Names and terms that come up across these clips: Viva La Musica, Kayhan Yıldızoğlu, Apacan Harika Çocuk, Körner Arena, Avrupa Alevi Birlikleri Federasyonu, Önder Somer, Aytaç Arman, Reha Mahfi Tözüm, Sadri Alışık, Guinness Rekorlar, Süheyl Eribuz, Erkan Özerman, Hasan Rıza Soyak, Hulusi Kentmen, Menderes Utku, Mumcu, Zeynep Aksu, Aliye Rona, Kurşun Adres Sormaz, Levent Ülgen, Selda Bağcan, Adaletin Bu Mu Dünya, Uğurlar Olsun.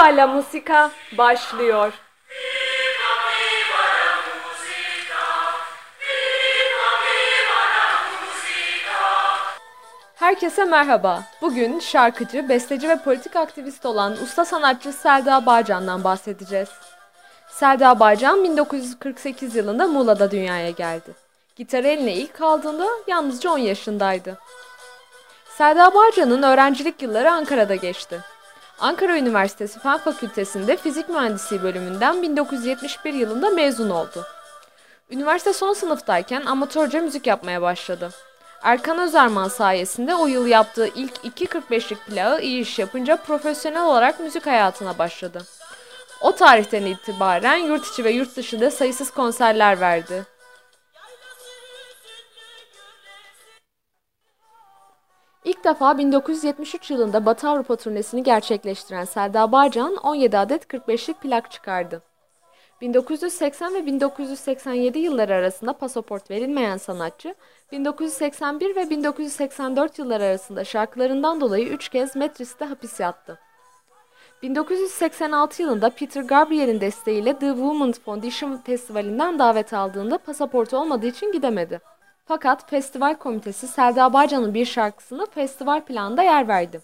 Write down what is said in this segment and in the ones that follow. Viva La Musica başlıyor. Herkese merhaba. Bugün şarkıcı, besteci ve politik aktivist olan usta sanatçı Selda Bağcan'dan bahsedeceğiz. Selda Bağcan 1948 yılında Muğla'da dünyaya geldi. Gitarı eline ilk aldığında yalnızca 10 yaşındaydı. Selda Bağcan'ın öğrencilik yılları Ankara'da geçti. Ankara Üniversitesi Fen Fakültesi'nde Fizik Mühendisliği bölümünden 1971 yılında mezun oldu. Üniversite son sınıftayken amatörce müzik yapmaya başladı. Erkan Özerman sayesinde o yıl yaptığı ilk 2.45'lik plağı iyi iş yapınca profesyonel olarak müzik hayatına başladı. O tarihten itibaren yurt içi ve yurt dışında sayısız konserler verdi. İlk defa 1973 yılında Batı Avrupa turnesini gerçekleştiren Selda Bağcan 17 adet 45'lik plak çıkardı. 1980 ve 1987 yılları arasında pasaport verilmeyen sanatçı, 1981 ve 1984 yılları arasında şarkılarından dolayı 3 kez Metris'te hapis yattı. 1986 yılında Peter Gabriel'in desteğiyle The Woman Foundation Festivali'nden davet aldığında pasaportu olmadığı için gidemedi. Fakat festival komitesi Selda Bağcan'ın bir şarkısını festival planında yer verdi.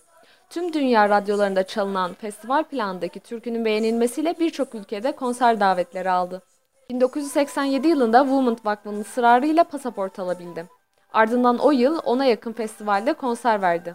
Tüm dünya radyolarında çalınan festival planındaki türkünün beğenilmesiyle birçok ülkede konser davetleri aldı. 1987 yılında Woman Vakfı'nın ısrarıyla pasaport alabildi. Ardından o yıl ona yakın festivalde konser verdi.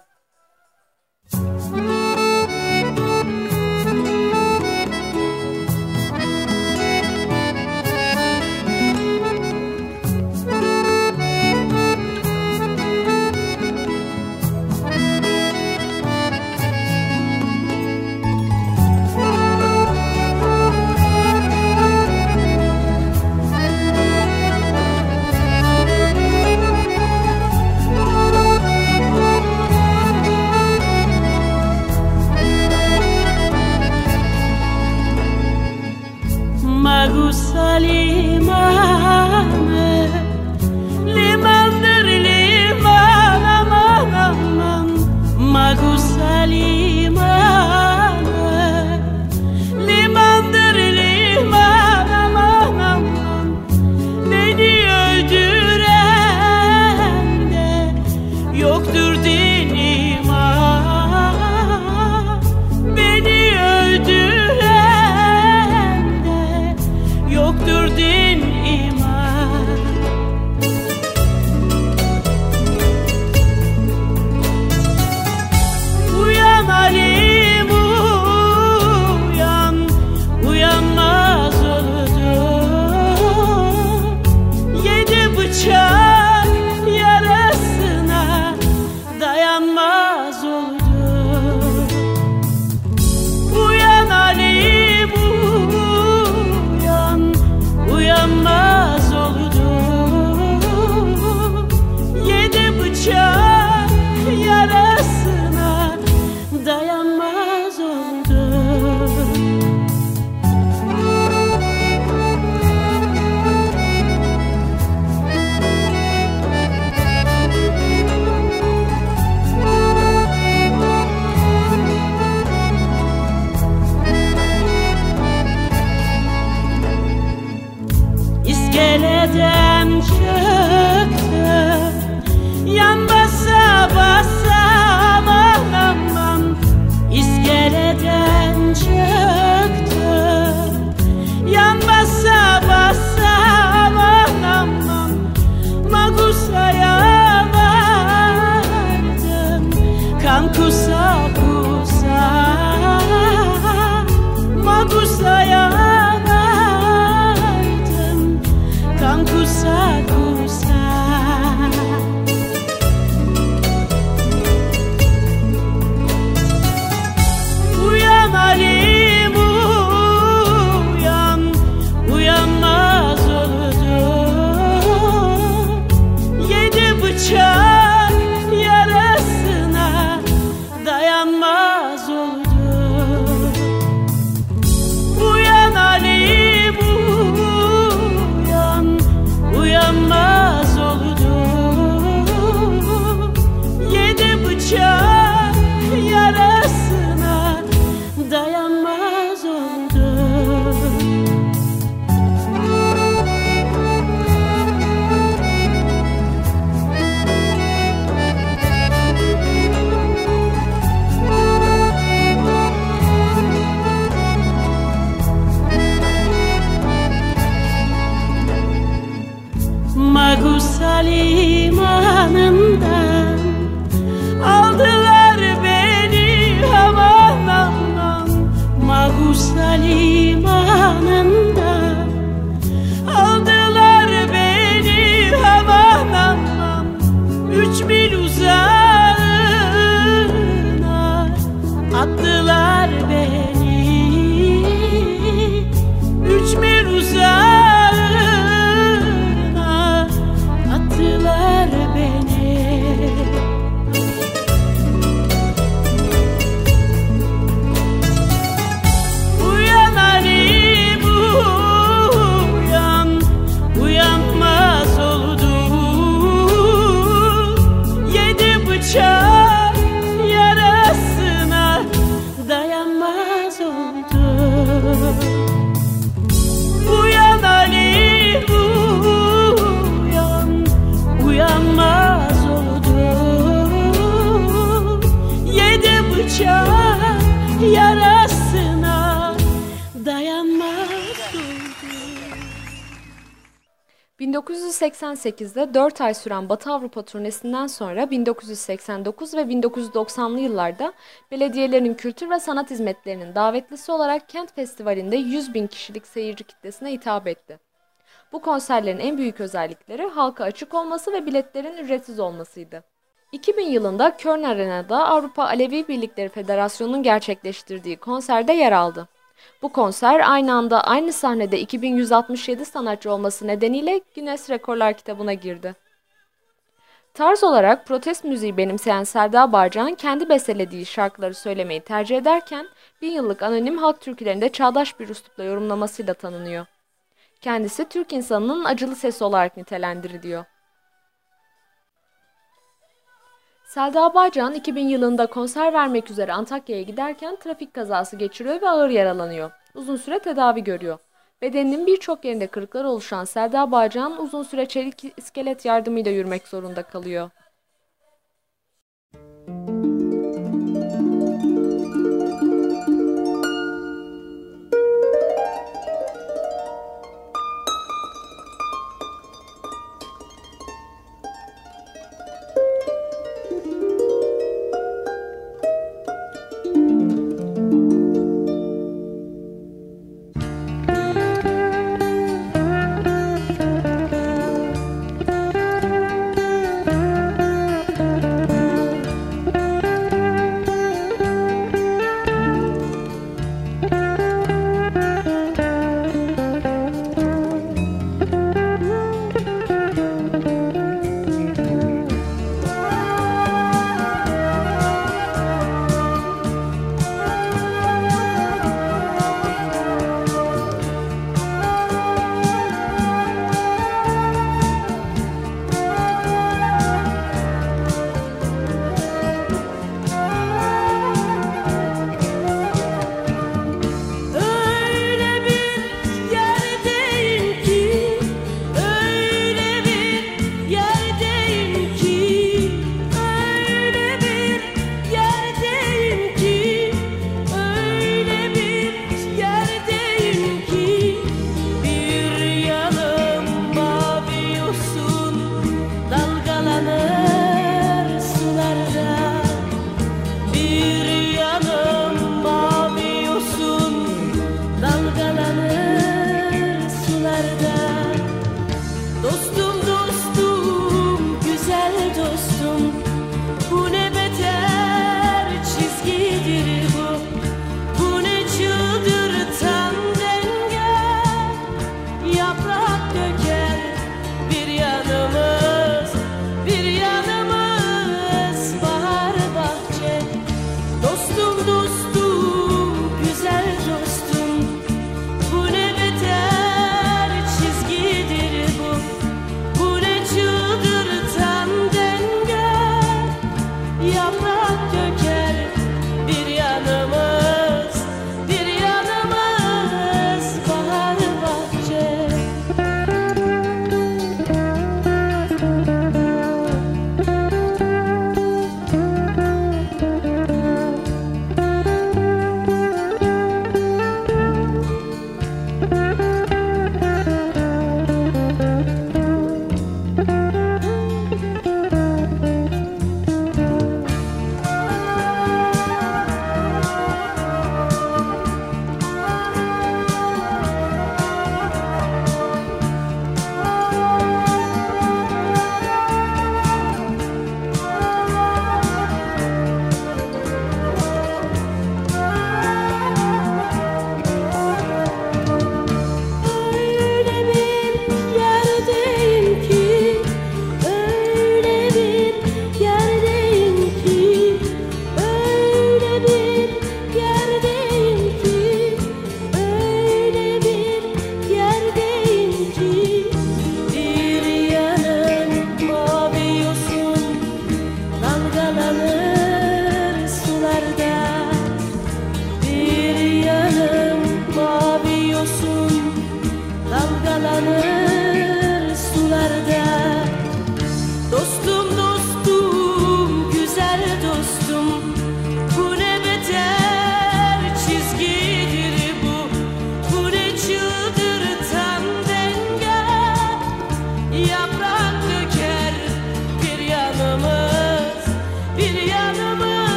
Mama havalimanından aldılar beni, aman aman. Magus limanından aldılar beni, aman aman. 3 mil uzağına attılar beni, 3 mil uzağına. Yarasına dayanmaz oldu. 1988'de 4 ay süren Batı Avrupa turnesinden sonra 1989 ve 1990'lı yıllarda belediyelerin kültür ve sanat hizmetlerinin davetlisi olarak Kent Festivali'nde 100.000 kişilik seyirci kitlesine hitap etti. Bu konserlerin en büyük özellikleri halka açık olması ve biletlerin ücretsiz olmasıydı. 2000 yılında Körner Arena'da Avrupa Alevi Birlikleri Federasyonu'nun gerçekleştirdiği konserde yer aldı. Bu konser aynı anda aynı sahnede 2167 sanatçı olması nedeniyle Guinness Rekorlar kitabına girdi. Tarz olarak protest müziği benimseyen Selda Bağcan kendi bestelediği şarkıları söylemeyi tercih ederken 1000 yıllık anonim halk türkülerinde çağdaş bir üslupla yorumlamasıyla tanınıyor. Kendisi Türk insanının acılı sesi olarak nitelendiriliyor. Selda Bağcan 2000 yılında konser vermek üzere Antakya'ya giderken trafik kazası geçiriyor ve ağır yaralanıyor. Uzun süre tedavi görüyor. Bedeninin birçok yerinde kırıklar oluşan Selda Bağcan uzun süre çelik iskelet yardımıyla yürümek zorunda kalıyor.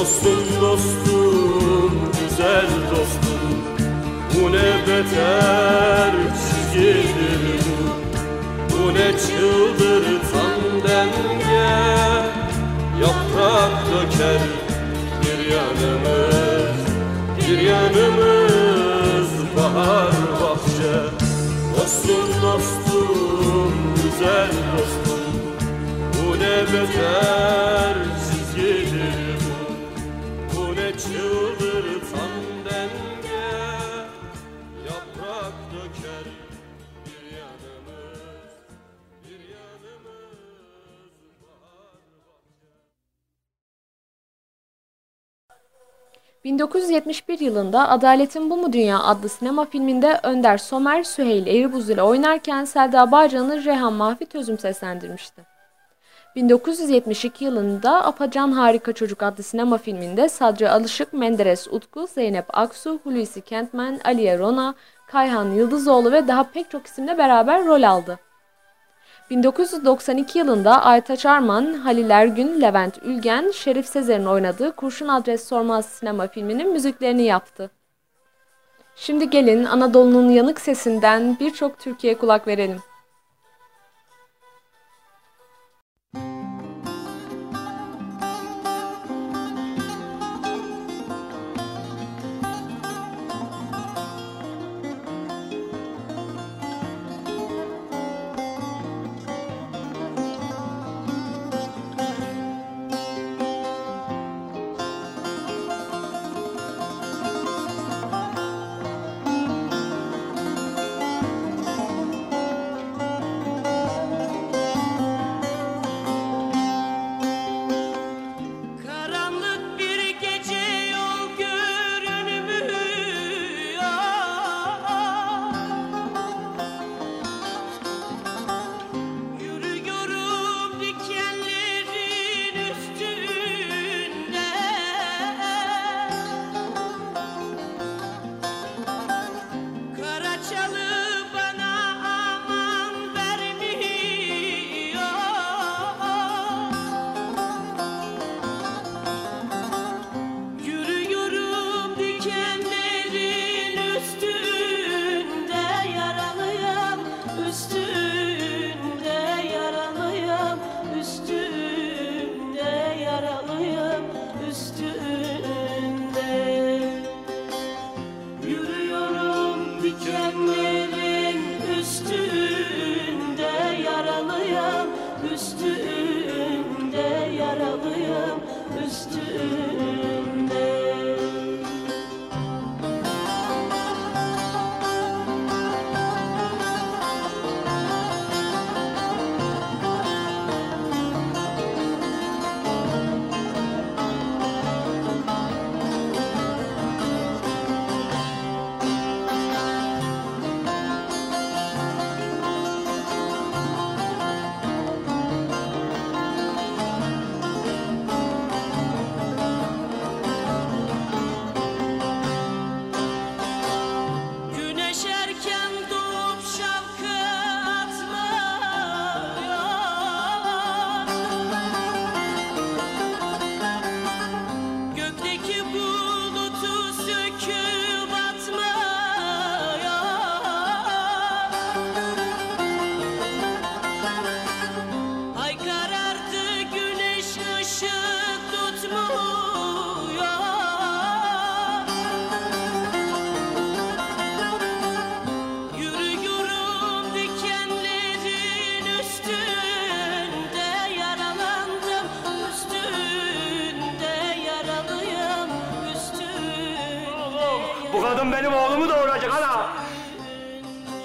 Dostum dostum, güzel dostum, bu ne beter çizgidir bu ne çıldırtan denge. Yaprak döker bir yanımız, bir yanımız bahar bahçe. Dostum dostum, güzel dostum, bu ne beter çizgidir bu ne çıldırtan denge. Yaprak döker bir yanımız, bir yanımız bahar bahçe. 1971 yılında Adaletin Bu Mu Dünya adlı sinema filminde Önder Somer, Süheyl Eribuz ile oynarken Selda Bağcan'ı Reha Mahfi Tözüm seslendirmişti. 1972 yılında Apacan Harika Çocuk adlı sinema filminde Sadri Alışık, Menderes Utku, Zeynep Aksu, Hulusi Kentmen, Aliye Rona, Kayhan Yıldızoğlu ve daha pek çok isimle beraber rol aldı. 1992 yılında Aytaç Arman, Halil Ergün, Levent Ülgen, Şerif Sezer'in oynadığı Kurşun Adres Sormaz sinema filminin müziklerini yaptı. Şimdi gelin Anadolu'nun yanık sesinden birçok türküye kulak verelim.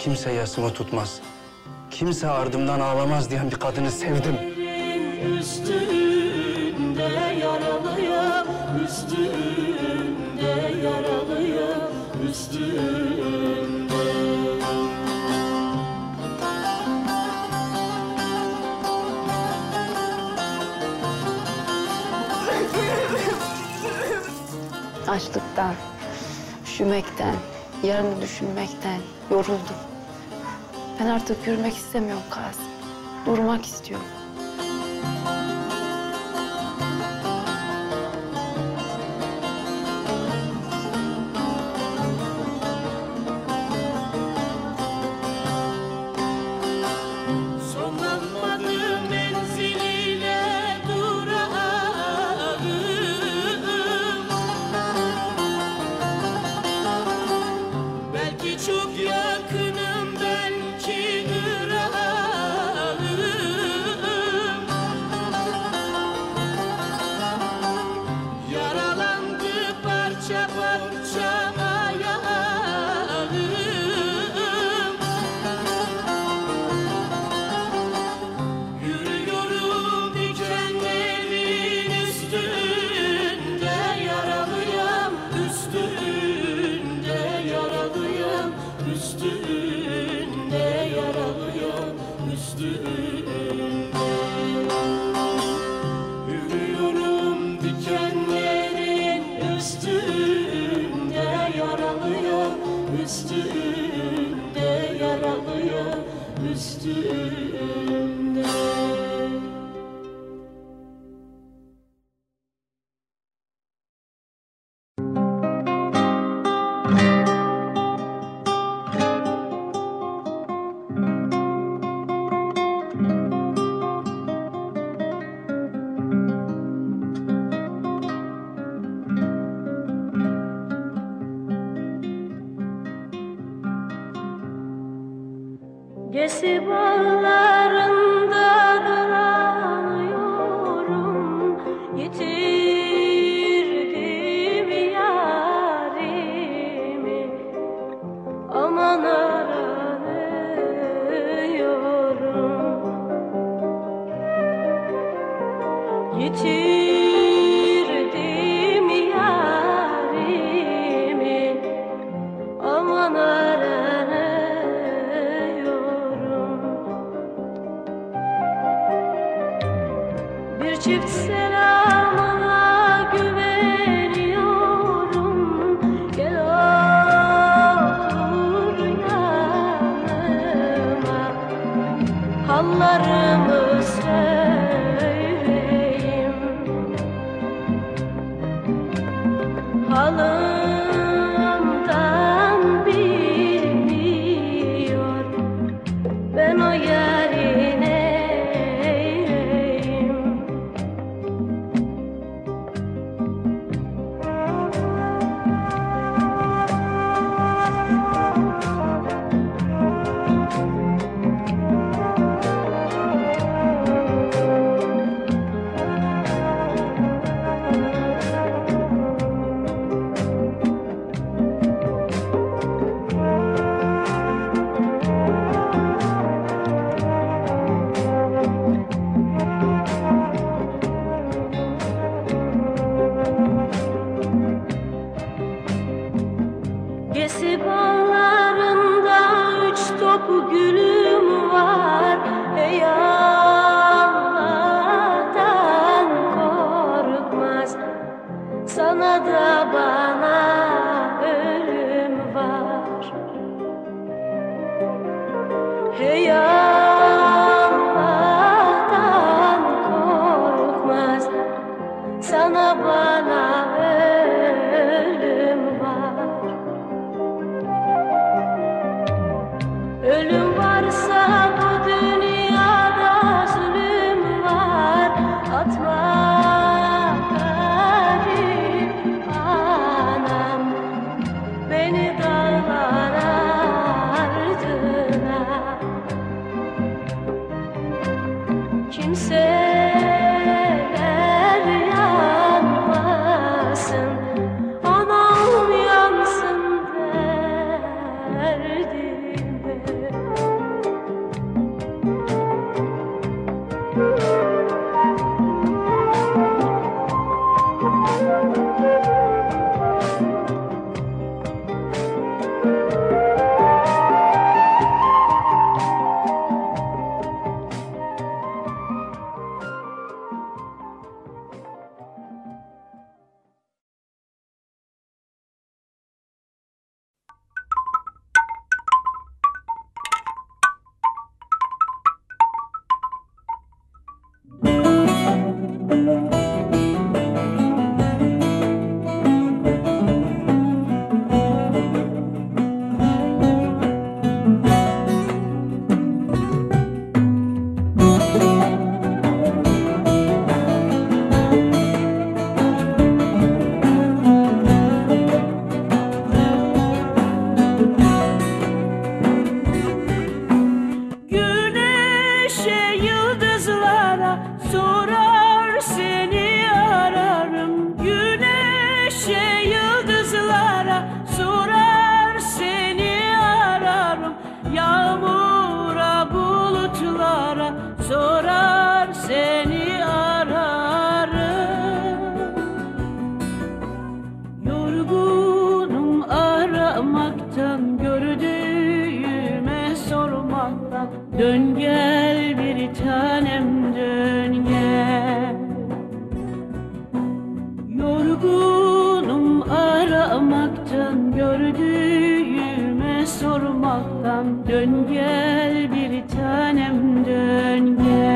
Kimse yasımı tutmaz, kimse ardımdan ağlamaz diyen bir kadını sevdim. Üstünde yaralıyım, üstünde yaralıyım, üstünde. Açlıktan, üşümekten, yarını düşünmekten yoruldum. Ben artık yürümek istemiyorum Kasım. Durmak istiyorum. Dön gel bir tane. dönem dön gel.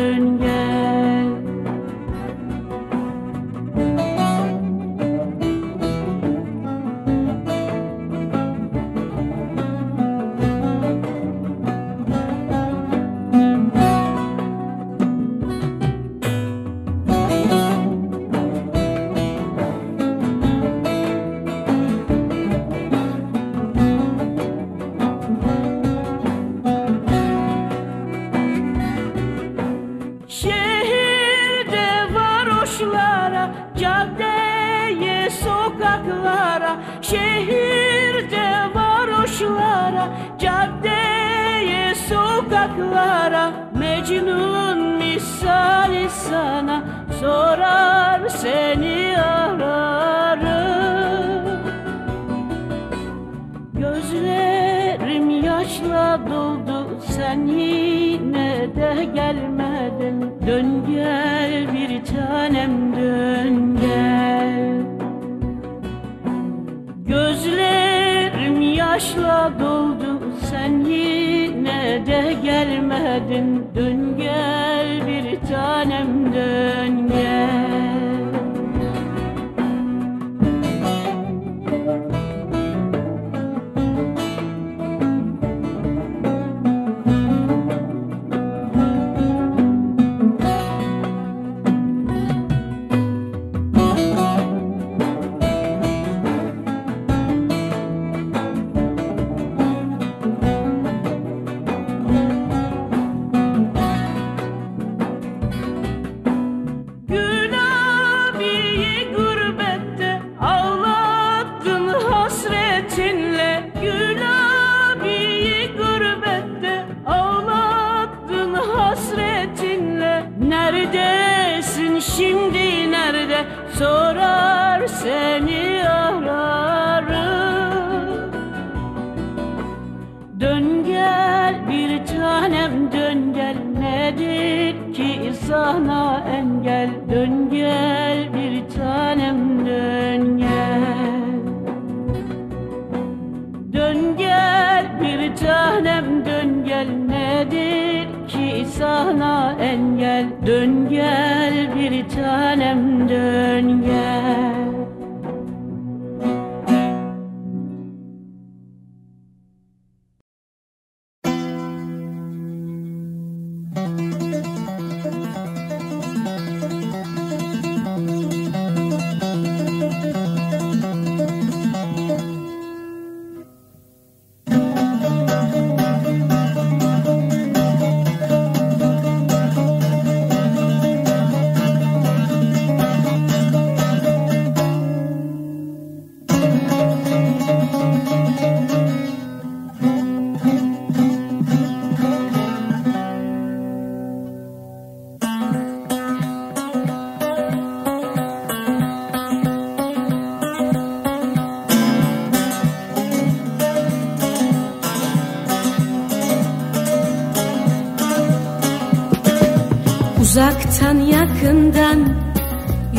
Uzaktan yakından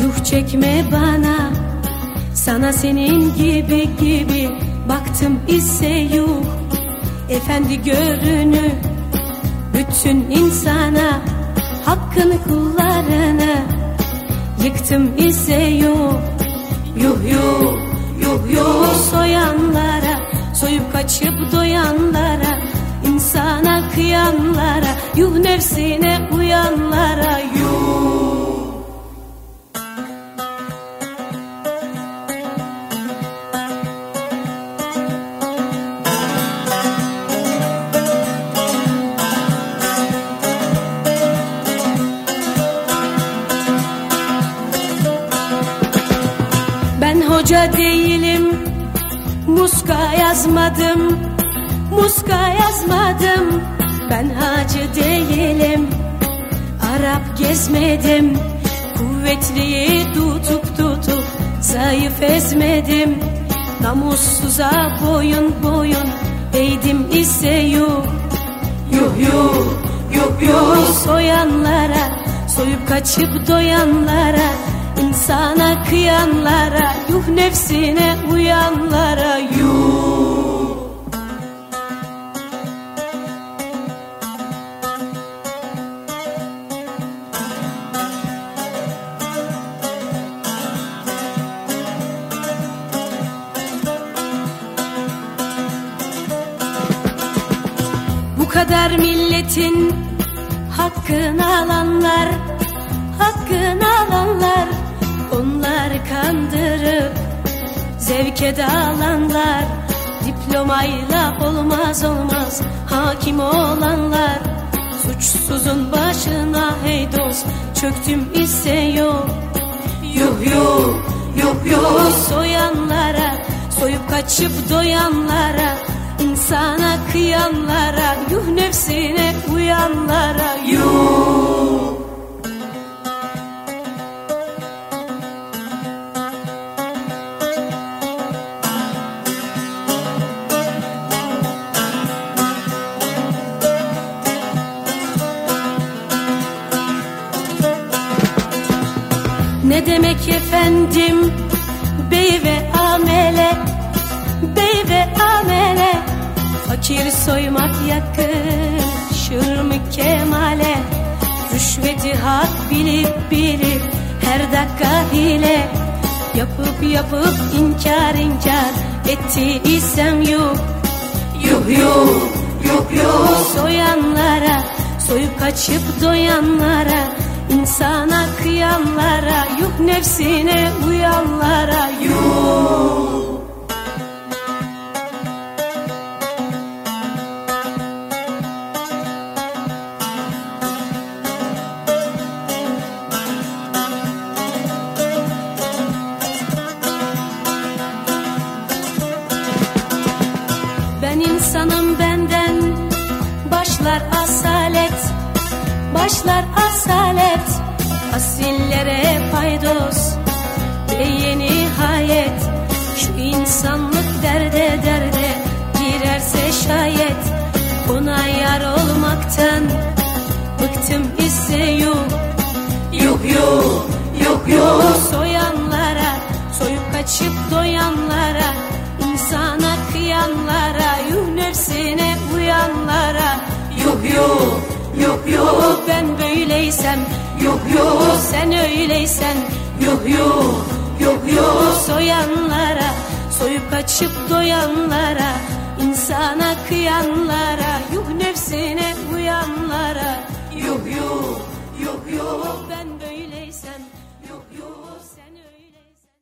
yuh çekme bana, sana senin gibi baktım ise yuh. Efendi görünür bütün insana hakkını kullarına. Yıktım ise yuh, yuh yuh, yuh yuh. Soyanlara, soyup kaçıp doyanlara, insana kıyanlara, yuh nefsine uyanlara, yuh. Hoca değilim, muska yazmadım, muska yazmadım. Ben hacı değilim, Arap gezmedim. Kuvvetliyi tutup tutup zayıf ezmedim. Namussuza boyun boyun eğdim ise yuh, yuh yuh, yuh yuh. Soyanlara, soyup kaçıp doyanlara, İnsana kıyanlara, yuh nefsine uyanlara, yuh. Bu kadar milletin hakkını alanlar, hakkını alanlar, onları kandırıp zevke dalanlar, diplomayla olmaz olmaz hakim olanlar, suçsuzun başına hey dost çöktüm ise yok, yuh yuh, yuh yuh. Soyanlara, soyup kaçıp doyanlara, insana kıyanlara, yuh nefsine uyanlara, yuh. Ne demek efendim bey ve amele, bey ve amele. Fakir soymak yakışır mı kemale? Rüşveti hak bilip bilip her dakika hile yapıp yapıp inkar inkar ettiysem yuh, yuh yuh, yuh yuh. Soyanlara, soyup kaçıp doyanlara, İnsana kıyanlara, yuh nefsine uyanlara, yuh. Ben insanım, benden başlar asalet, başlar asalet. Asillere paydos diye nihayet, şu insanlık derde derde girerse şayet, ona yar olmaktan bıktım ise yuh, yuh yuh, yuh yuh. Soyanlara, soyup kaçıp doyanlara, insana kıyanlara, yuh nefsine uyanlara, yuh yuh, yuh yuh. Ben böyleysem yuh yuh, sen öyleysen yuh yuh, yuh yuh. Soyanlara, soyup kaçıp doyanlara, insana kıyanlara, yuh nefsine uyanlara, yuh yuh, yuh yuh. Ben böyleysem yuh yuh, sen öyleysen.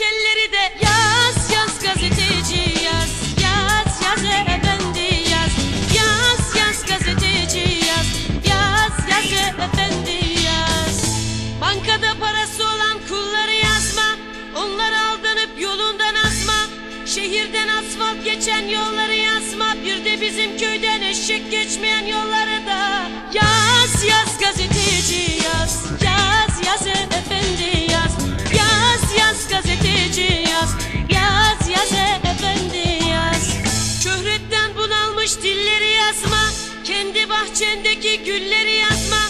Elleri de yaz, yaz gazeteci yaz, yaz, yaz efendi yaz, yaz, yaz gazeteci yaz, yaz, yaz efendi yaz. Şehirden asfalt geçen yolları yazma, bir de bizim köyden eşek geçmeyen yolları da yaz, yaz gazeteci yaz, yaz yaz efendi yaz, yaz yaz gazeteci yaz, yaz yaz efendi yaz. Şöhretten bunalmış dilleri yazma, kendi bahçendeki gülleri yazma,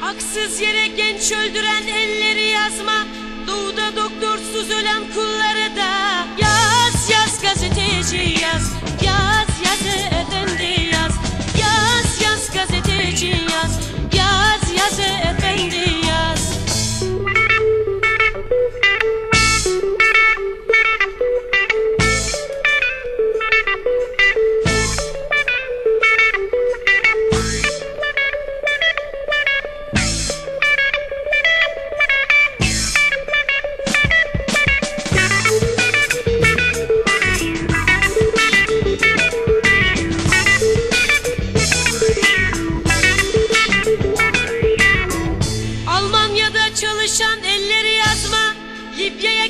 haksız yere genç öldüren elleri yazma, doğuda doktorsuz ölen kulları da yaz, yaz gazeteci yaz, yaz yaz efendi yaz, yaz yaz gazeteci yaz, yaz yaz efendi yaz.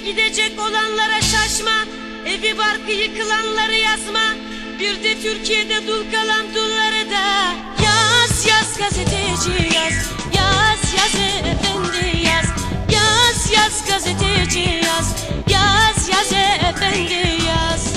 Gidecek olanlara şaşma, evi barkı yıkılanları yazma, bir de Türkiye'de dul kalan dulları da yaz, yaz gazeteci yaz, yaz yaz efendi yaz, yaz yaz gazeteci yaz, yaz yaz efendi yaz.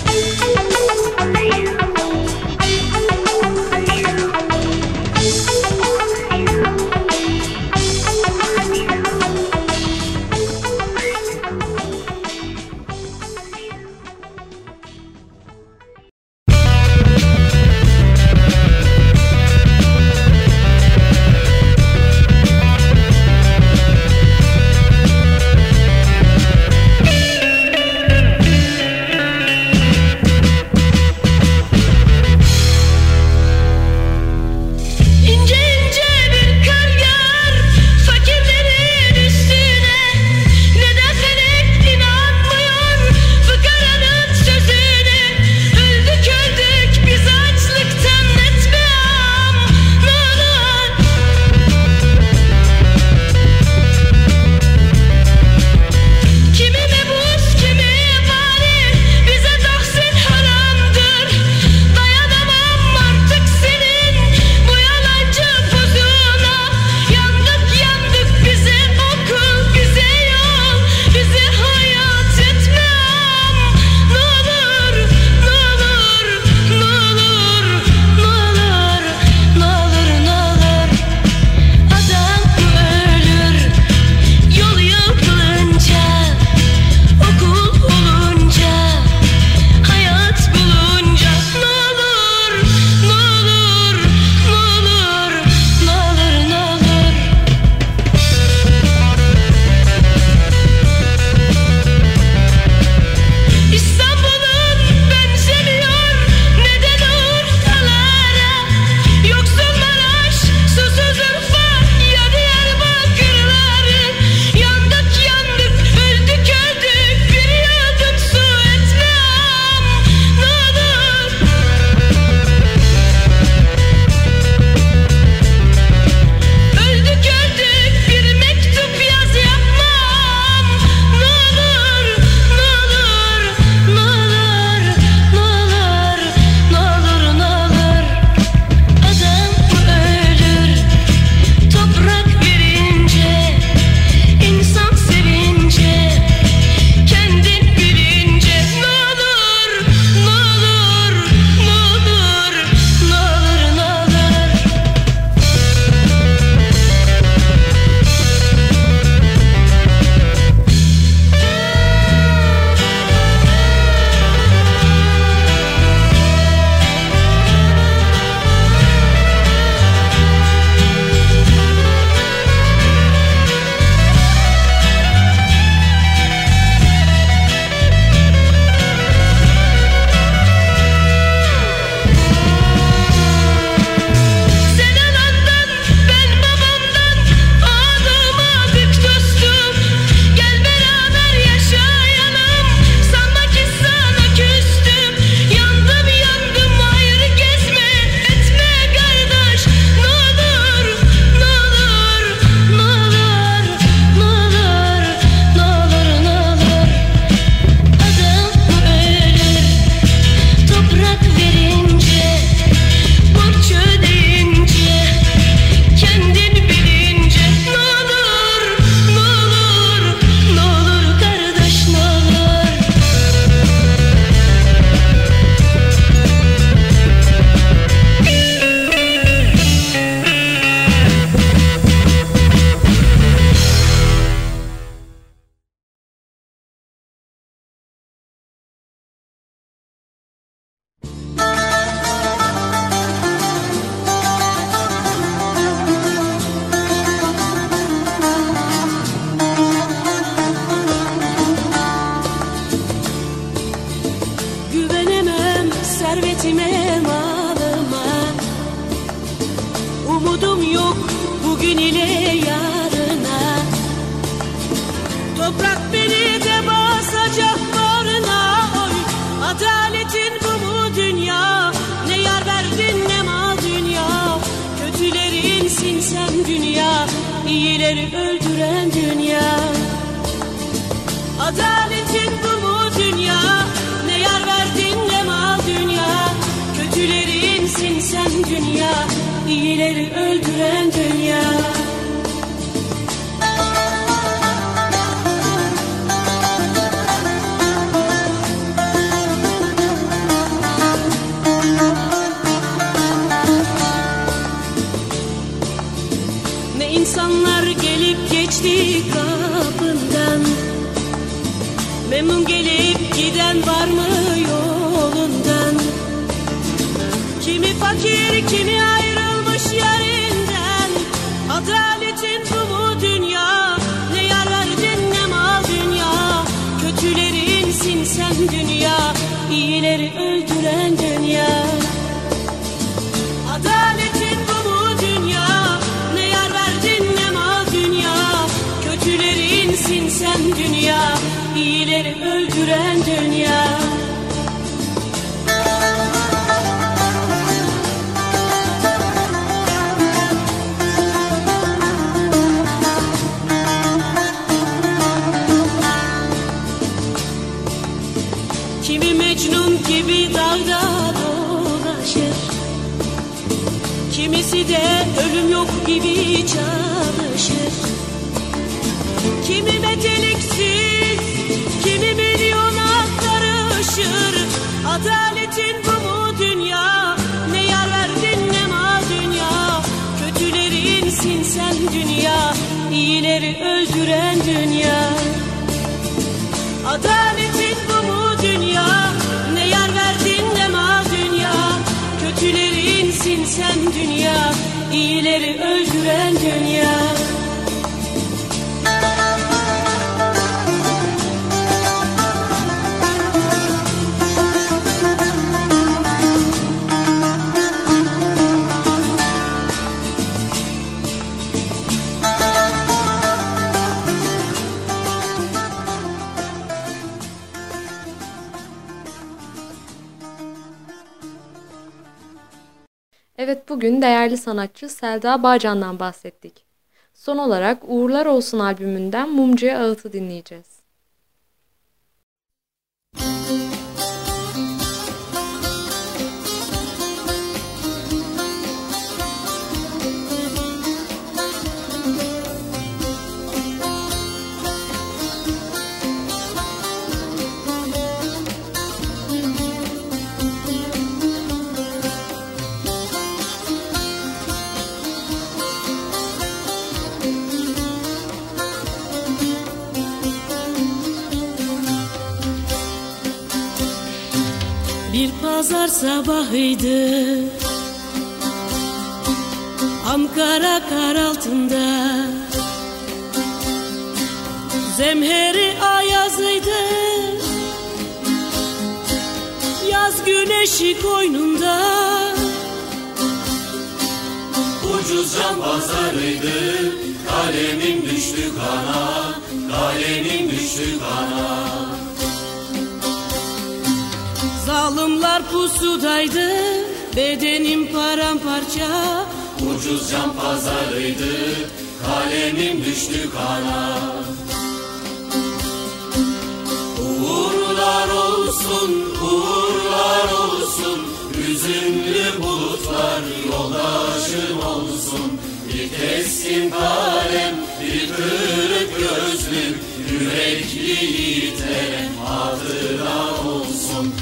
Güvenemem servetime, malıma. Umudum yok bugün ile yarına. Toprak beni de basacak bağrına. Oy, adaletin bu mu dünya? Ne yar verdin ne mal dünya. Kötülerinsin sen dünya, İyileri öldüren dünya. Adaletin bu mu dünya? Ne yar verdin ne mal dünya. Kötülerinsin sen dünya, İyileri öldüren dünya. Ne insanlar gelip geçti kapından, memnun gelip giden var mı yolundan? Kimi fakir, kimi ayrılmış yerinden. Adaletin bu mu dünya? Ne yar verdin ne mal dünya. Kötülerinsin sen dünya, İyileri öldüren dünya. Adaletin bu mu dünya? Ne yar verdin ne mal dünya. Kötülerinsin sen dünya, İyileri öldüren dünya. Kimi Mecnun gibi dağda dolaşır, kimisi de ölüm yok gibi çalışır. Kimi meteliksiz, kimi milyona karışır. Adaletin bu mu dünya? Ne yar verdin ne mal dünya. Kötülerinsin sen dünya, İyileri öldüren dünya. Adaletin bu mu dünya? Ne yar verdin ne mal dünya. Kötülerinsin sen dünya, İyileri öldüren dünya. Evet, bugün değerli sanatçı Selda Bağcan'dan bahsettik. Son olarak Uğurlar Olsun albümünden Mumcuya Ağıt'ı dinleyeceğiz. Pazar sabahıydı, Ankara kar altında. Zemheri ayazıydı, yaz güneşi koynunda. Ucuz can pazarıydı, kalemim düştü kana, kalemim düştü kana. Zalımlar pusudaydı, bedenim paramparça. Ucuz can pazarıydı, kalemim düştü kana. Uğurlar olsun, uğurlar olsun, hüzünlü bulutlar yoldaşım olsun. Bir keskin kalem, bir kırık gözlüm, yürekli yiğitlere hatıra olsun.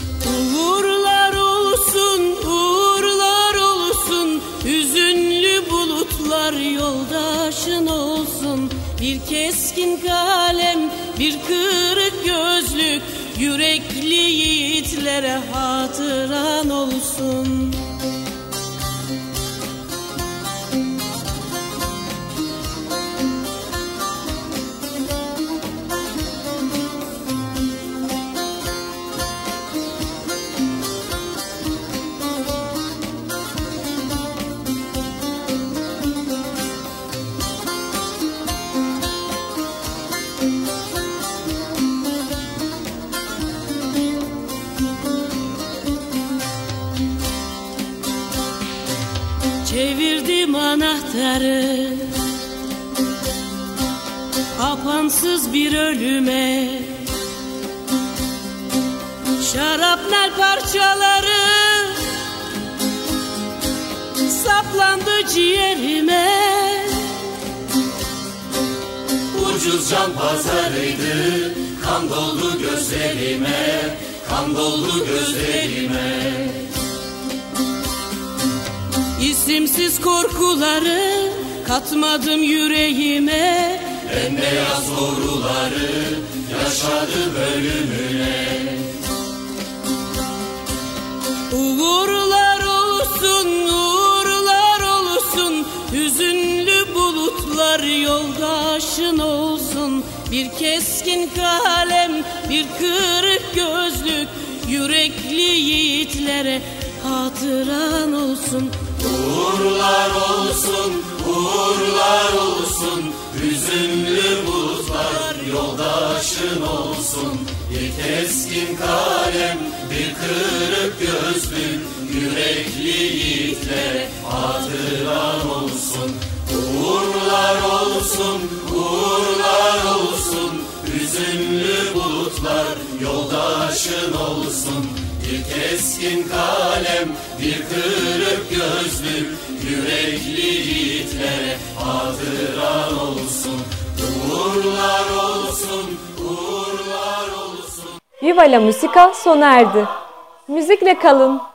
Uğurlar olsun, uğurlar olsun, hüzünlü bulutlar yoldaşın olsun. Bir keskin kalem, bir kırık gözlük, yürekli yiğitlere hatıran olsun. Devirdim anahtarı apansız bir ölüme. Şarapnel parçaları saplandı ciğerime. Ucuz can pazarıydı, kan doldu gözlerime, kan doldu gözlerime. İsimsiz korkuları katmadım yüreğime, bembeyaz soruları yaşadı bölümüne. Uğurlar olsun, uğurlar olsun, hüzünlü bulutlar yoldaşın olsun. Bir keskin kalem, bir kırık gözlük, yürekli yiğitlere hatıran olsun. Uğurlar olsun, uğurlar olsun, hüzünlü bulutlar yoldaşın olsun. Bir keskin kalem, bir kırık gözlük, yürekli yiğitlere hatıran olsun. Uğurlar olsun, uğurlar olsun, hüzünlü bulutlar yoldaşın olsun. Bir keskin kalem, bir kırık gözlük, yürekli yiğitlere hatıran olsun. Uğurlar olsun, uğurlar olsun. Viva La Musica sona erdi. Müzikle kalın.